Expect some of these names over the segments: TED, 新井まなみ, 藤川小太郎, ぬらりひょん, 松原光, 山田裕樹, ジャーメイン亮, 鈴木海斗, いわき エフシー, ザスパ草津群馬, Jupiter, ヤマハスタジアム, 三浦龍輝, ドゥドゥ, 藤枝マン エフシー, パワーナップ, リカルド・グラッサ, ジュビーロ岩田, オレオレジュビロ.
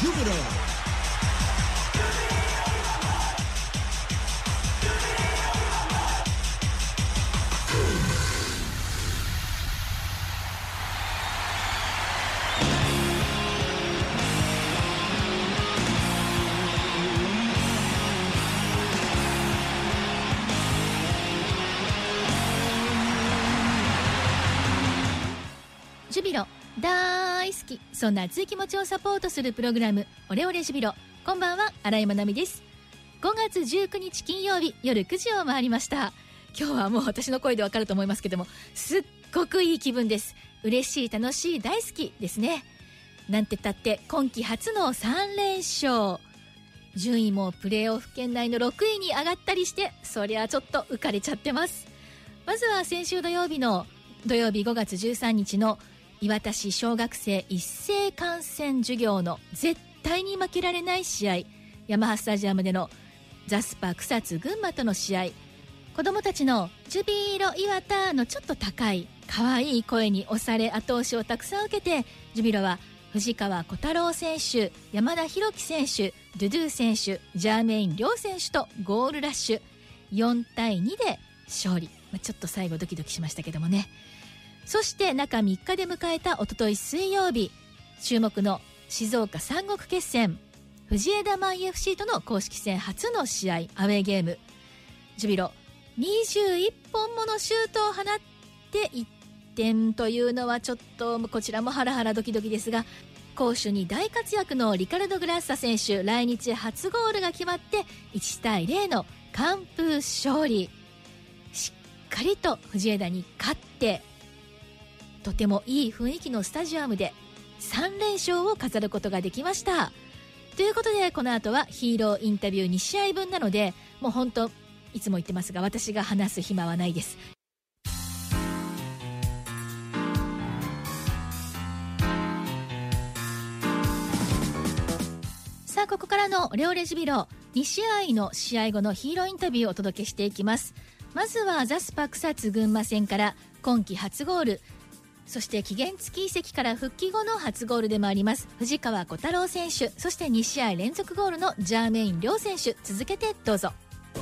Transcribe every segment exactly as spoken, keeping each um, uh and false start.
Jupiter.ジュビロ大好き、そんな熱い気持ちをサポートするプログラム、オレオレジュビロ。こんばんは、新井まなみです。ごがつじゅうくにち金曜日、夜くじを回りました。今日はもう私の声でわかると思いますけども、すっごくいい気分です。嬉しい、楽しい、大好きですね。なんてったって今季初のさんれんしょう、順位もプレーオフ圏内のろくいに上がったりして、そりゃちょっと浮かれちゃってます。まずは先週土曜日の土曜日ごがつじゅうさんにちの岩田市小学生一斉観戦授業の絶対に負けられない試合、ヤマハスタジアムでのザスパ草津群馬との試合、子どもたちのジュビーロ岩田のちょっと高い可愛い声に押され、後押しをたくさん受けて、ジュビロは藤川小太郎選手、山田裕樹選手、ドゥドゥ選手、ジャーメイン亮選手とゴールラッシュ、よんたいにで勝利、まあ、ちょっと最後ドキドキしましたけどもね。そして中みっかで迎えたおととい水曜日、注目の静岡三国決戦、藤枝マン エフシー との公式戦初の試合、アウェーゲーム。ジュビロにじゅういっぽんものシュートを放っていってんというのはちょっとこちらもハラハラドキドキですが、攻守に大活躍のリカルド・グラッサ選手、来日初ゴールが決まっていちたいゼロの完封勝利。しっかりと藤枝に勝ってとてもいい雰囲気のスタジアムでさんれんしょうを飾ることができました。ということで、この後はヒーローインタビューにしあいぶんなので、もう本当いつも言ってますが、私が話す暇はないです。さあ、ここからのオレオレジュビロ、にしあいの試合後のヒーローインタビューをお届けしていきます。まずはザスパ草津群馬戦から、今季初ゴール、そして期限付き移籍から復帰後の初ゴールでもあります藤川小太郎選手、そしてにしあいれんぞくゴールのジャーメイン亮選手、続けてどうぞ。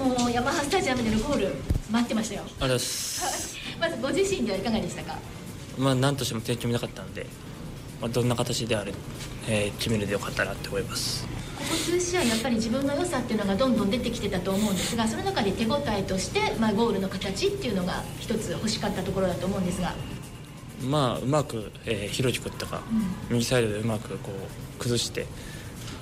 もうヤマハスタジアムでのゴール待ってましたよ。ありがとうございますまずご自身ではいかがでしたか？まあ、何としても点決めなかったので、まあ、どんな形であれ、えー、決めるでよかったなと思います。ここ数試合やっぱり自分の良さっていうのがどんどん出てきてたと思うんですが、その中で手応えとして、まあ、ゴールの形っていうのが一つ欲しかったところだと思うんですが、まあ、うまく、えー、広く打ったか、うん、右サイドでうまくこう崩して、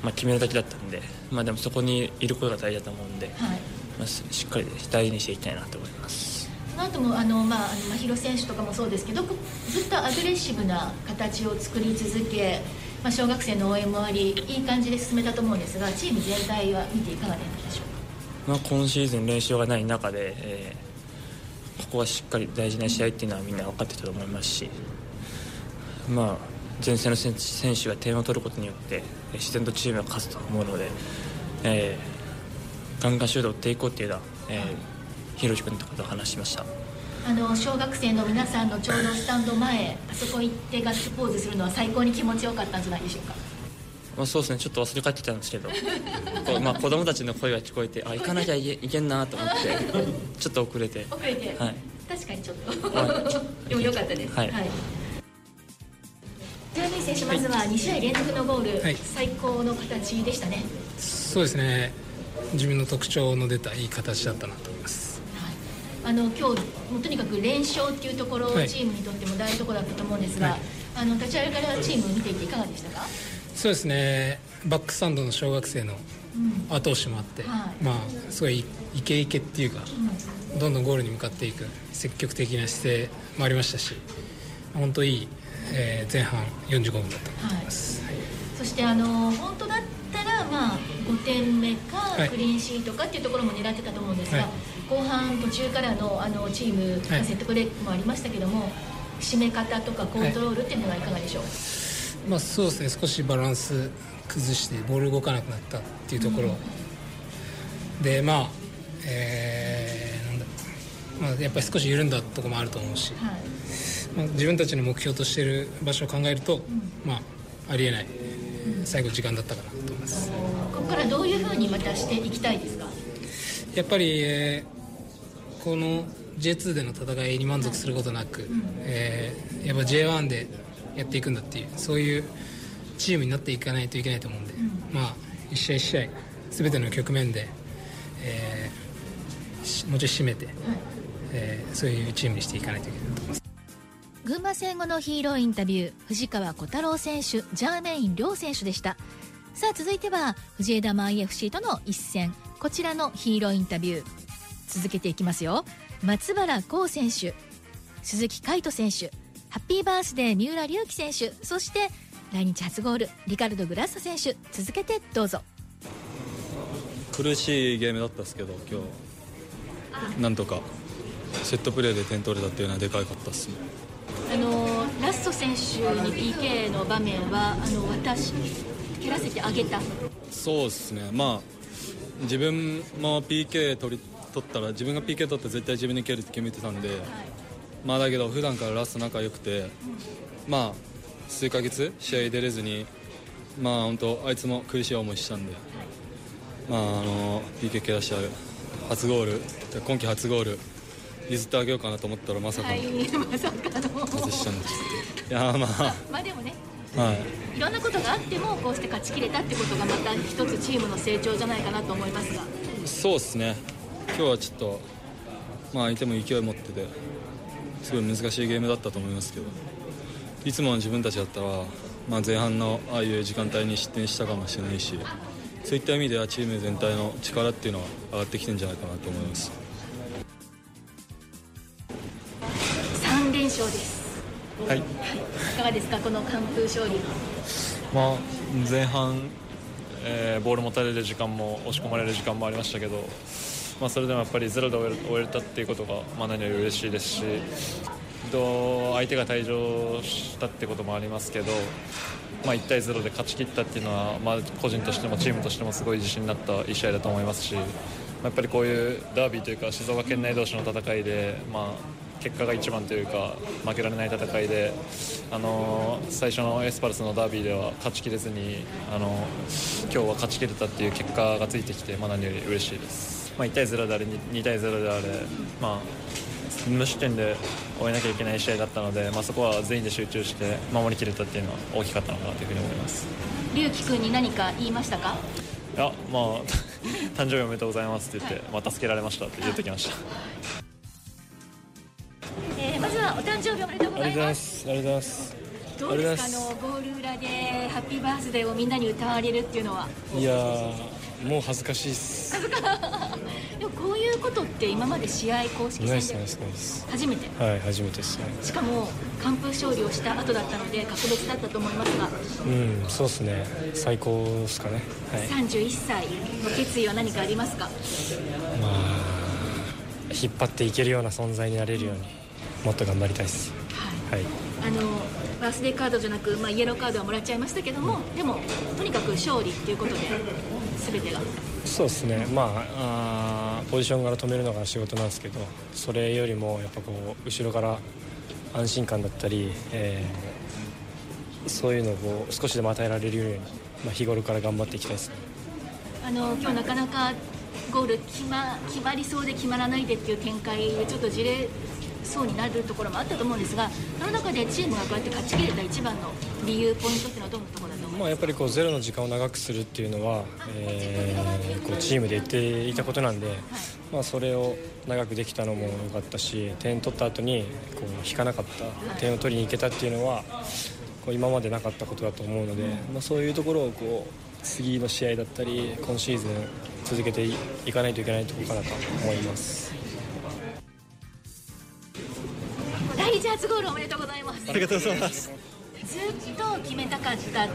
まあ、決めるだけだったので、まあ、でもそこにいることが大事だと思うので、はい、まあ、しっかり大事にしていきたいなと思います。その後もあの、まあ、真宙選手とかもそうですけど、ずっとアグレッシブな形を作り続け、まあ、小学生の応援もあり、いい感じで進めたと思うんですが、チーム全体は見ていかがでしょうか？まあ、今シーズン練習がない中で、えーここはしっかり大事な試合っていうのはみんな分かってたと思いますし、まあ、前線の選手が点を取ることによって自然とチームが勝つと思うので、えー、ガンガンシュートを打っていこうっていうのは、えー、ひろし君とかと話しました。あの小学生の皆さんのちょうどスタンド前、あそこ行ってガッツポーズするのは最高に気持ちよかったんじゃないでしょうか？まあ、そうですね、ちょっと忘れかけてたんですけどこう、まあ、子供たちの声が聞こえて、あ、行かなきゃいけんなと思ってちょっと遅れて遅れて、はい、確かにちょっと、はい、でも良かったです。はい、はい、ジャーメイ選手、まずはにしあいれんぞくのゴール、はい、最高の形でしたね。そうですね、自分の特徴の出たいい形だったなと思います。はい、あの今日もうとにかく連勝っていうところ、はい、チームにとっても大事なところだったと思うんですが、はい、あの立ち上がりからチームを見ていていかがでしたか？そうですね、バックスタンドの小学生の後押しもあって、うん、はい、まあ、すごいイケイケっていうか、うん、どんどんゴールに向かっていく積極的な姿勢もありましたし、本当にいい、えー、前半よんじゅうごふんだったと思います。はいはい、そしてあの本当だったら、まあ、ごてんめか、はい、クリーンシートかっていうところも狙ってたと思うんですが、はい、後半途中からの、あのチームセットプレーもありましたけども、はい、締め方とかコントロールっていうのはいかがでしょう？はい、まあ、そうですね、少しバランス崩してボール動かなくなったっていうところ、うん、で、まあ、えーなんだまあ、やっぱり少し緩んだところもあると思うし、はい、まあ、自分たちの目標としている場所を考えると、うん、まあ、ありえない最後時間だったかなと思います。ここからどういうふうにまたしていきたいですか？やっぱり、えー、この ジェイツー での戦いに満足することなく、はい、えー、やっぱ ジェイワン でやっていくんだっていう、そういうチームになっていかないといけないと思うんで、うん、まあ一試合一試合全ての局面で、えー、もうちょい締めて、はい、えー、そういうチームにしていかないといけないと思います。群馬戦後のヒーローインタビュー、藤川小太郎選手、ジャーメイン両選手でした。さあ続いては藤枝マイ エフシー との一戦、こちらのヒーローインタビュー続けていきますよ。松原光選手、鈴木海斗選手、ハッピーバースデー三浦龍輝選手、そして来日初ゴールリカルド・グラッサ選手、続けてどうぞ。苦しいゲームだったんですけど、今日なんとかセットプレーで点取れたっていうのはでかいかったですね。あのラスト選手に ピーケー の場面はあの私蹴らせてあげた。そうですね、まあ自分も ピーケー 取り取ったら自分が ピーケー 取ったら絶対自分に蹴るって決めてたんで、はい、まあだけど普段からラスト仲良くて、うん、まあ数ヶ月試合出れずに、まあ本当あいつも苦しい思いしたんで、まああの ピーケー 蹴らしてあげる、初ゴール今季初ゴール譲ってあげようかなと思ったらまさかの、はい、まさかの外しちゃうんですいやまあまあでもね、はい、いろんなことがあってもこうして勝ちきれたってことがまた一つチームの成長じゃないかなと思いますが。そうですね、今日はちょっと、まあ、相手も勢い持っててすごい難しいゲームだったと思いますけど、いつもの自分たちだったら、まあ、前半のああいう時間帯に失点したかもしれないし、そういった意味ではチーム全体の力っていうのは上がってきてるんじゃないかなと思います。さん連勝です、はい、はい、いかがですかこの完封勝利。まあ、前半、えー、ボール持たれる時間も押し込まれる時間もありましたけど、まあ、それでもやっぱりゼロで終えたっていうことが、まあ、何より嬉しいですし、相手が退場したってこともありますけど、まあ、いち対ゼロで勝ち切ったっていうのは、まあ、個人としてもチームとしてもすごい自信になったいち試合だと思いますし、まあ、やっぱりこういうダービーというか静岡県内同士の戦いで、まあ、結果が一番というか負けられない戦いで、あの最初のエスパルスのダービーでは勝ちきれずに、あの今日は勝ちきれたっていう結果がついてきて、まあ、何より嬉しいです、まあ、いち対ゼロであれに対ゼロであれ、まあ無失点で終えなきゃいけない試合だったので、まあ、そこは全員で集中して守りきれたっていうのは大きかったのかなというふうに思います。龍樹君に何か言いましたか？いや、まあ、誕生日おめでとうございますって言って、はい、まあ、助けられましたって言ってきました、えー、まずはお誕生日おめでとうございます。ありがとうございます。どうですか、あのゴール裏でハッピーバースデーをみんなに歌われるっていうのは。いやもう恥ずかしいっす。恥ずかでもこういうことって今まで試合公式戦で初めて。はい、初めてですね。しかも完封勝利をした後だったので格別だったと思いますが。うん、そうですね。最高ですかね、はい。さんじゅういっさいの決意は何かありますか？まあ引っ張っていけるような存在になれるようにもっと頑張りたいです。はい。はい、あのバースデーカードじゃなく、まあ、イエローカードはもらっちゃいましたけども、でもとにかく勝利ということで全てが。そうですね、まあ、あポジションから止めるのが仕事なんですけど、それよりもやっぱこう後ろから安心感だったり、えー、そういうのをこう少しでも与えられるように、まあ、日頃から頑張っていきたいですね。あの今日なかなかゴール決 ま, 決まりそうで決まらないでっていう展開でちょっと事例そうになるところもあったと思うんですが、その中でチームがこうやって勝ち切れた一番の理由ポイントっていうのはどんなところだと思いますか？まあ、やっぱりこうゼロの時間を長くするっていうのは、えー、こうチームで言っていたことなんで、はい、まあ、それを長くできたのも良かったし、点取った後にこう引かなかった点を取りに行けたっていうのはこう今までなかったことだと思うので、まあ、そういうところをこう次の試合だったり今シーズン続けていかないといけないところかなと思います。初ゴールおめでとうございます。ありがとうございます。ずっと決めたかった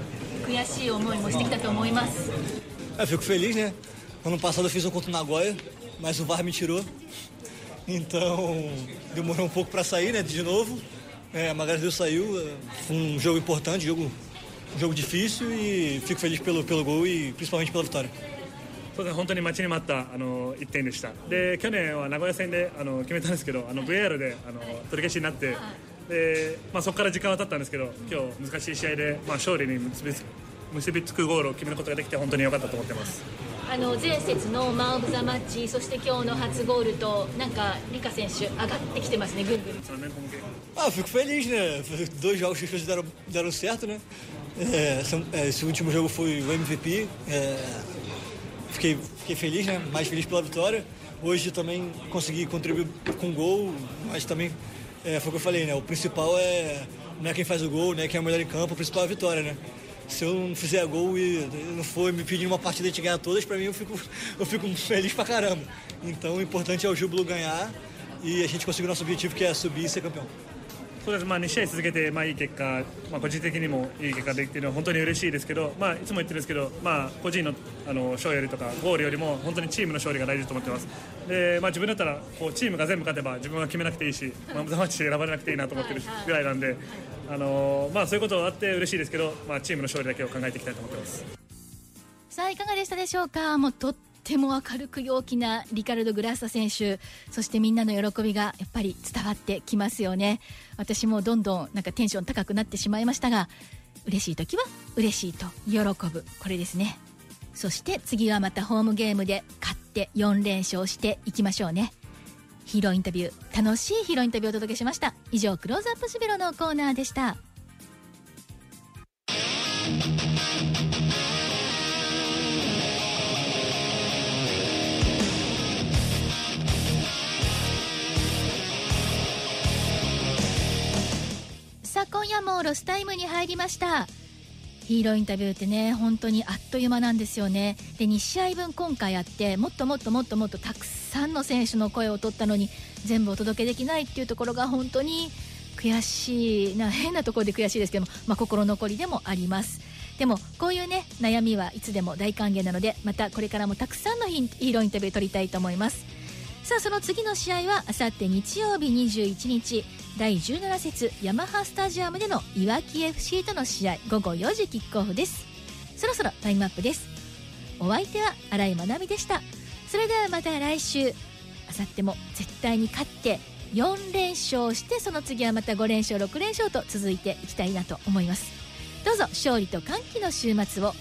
悔しい思いもしてきたと思います。Eu fico feliz, né? Ano passado eu fiz um contra o Nagoya, mas o V A R me tirou. Então demorou um pouco para sair, né? De novo, é, mas graças a Deus saiu. Foi um jogo importante, jogo, jogo difícil e fico feliz pelo pelo gol e principalmente pela vitória。本当に待ちに待ったあのいってんでした。で去年は名古屋戦であの決めたんですけど、あの ブイアール であの取り消しになって、でまあ、そこから時間は経ったんですけど、今日難しい試合で、まあ、勝利に結びつ結びつくゴールを決めることができて本当に良かったと思ってます。あの前節のマン・オブ・ザ・マッチ、そして今日の初ゴールと、なんかリカ選手上がってきてますね、ぐんぐん。Ah, fico feliz, né? Dois jogos que deram deram certo, né? Esse último jogo foi o M V P. Fiquei fiquei feliz, né? Mais feliz pela vitória. Hoje também consegui contribuir com gol, mas também foi o que eu falei, né? O principal é não é quem faz o gol, né? Quem é o melhor em campo, o principal é a vitória, né?Se eu não fizer gol e não for me pedir uma partida de ganhar todas, pra mim eu fico, eu fico feliz pra caramba. Então o importante é o júbilo ganhar e a gente conseguir o nosso objetivo que é subir e ser campeão.そうです。まあ、に試合続けて、まあ、いい結果、まあ、個人的にもいい結果できているのは本当に嬉しいですけど、まあ、いつも言ってるんですけど、まあ、個人 の, あの勝利よりとかゴールよりも本当にチームの勝利が大事だと思ってます。で、まあ、自分だったらこうチームが全部勝てば自分は決めなくていいし、マン・オブ・ザ・マッチ選ばれなくていいなと思ってるぐらいなんで、あのーまあ、そういうことあって嬉しいですけど、まあ、チームの勝利だけを考えていきたいと思ってます。さあ、いかがでしたでしょうか。もうとっても明るく陽気なリカルド・グラッサ選手、そしてみんなの喜びがやっぱり伝わってきますよね。私もどんどんなんかテンション高くなってしまいましたが、嬉しい時は嬉しいと喜ぶ、これですね。そして次はまたホームゲームで勝ってよん連勝していきましょうね。ヒーローインタビュー、楽しいヒーローインタビューをお届けしました。以上、クローズアップシベロのコーナーでした。さあ、今夜もロスタイムに入りました。ヒーローインタビューってね、本当にあっという間なんですよね。で、に試合分今回あって、もっともっともっともっとたくさんの選手の声を取ったのに全部お届けできないっていうところが本当に悔しいな、変なところで悔しいですけども、まあ、心残りでもあります。でもこういうね、悩みはいつでも大歓迎なので、またこれからもたくさんのヒーローインタビュー取りたいと思います。さあ、その次の試合はあさって日曜日にじゅういちにち、だいじゅうなな節ヤマハスタジアムでのいわき エフシー との試合、午後よじキックオフです。そろそろタイムアップです。お相手は新井まなみでした。それではまた来週、あさっても絶対に勝ってよん連勝して、その次はまたご連勝ろく連勝と続いていきたいなと思います。どうぞ勝利と歓喜の週末を。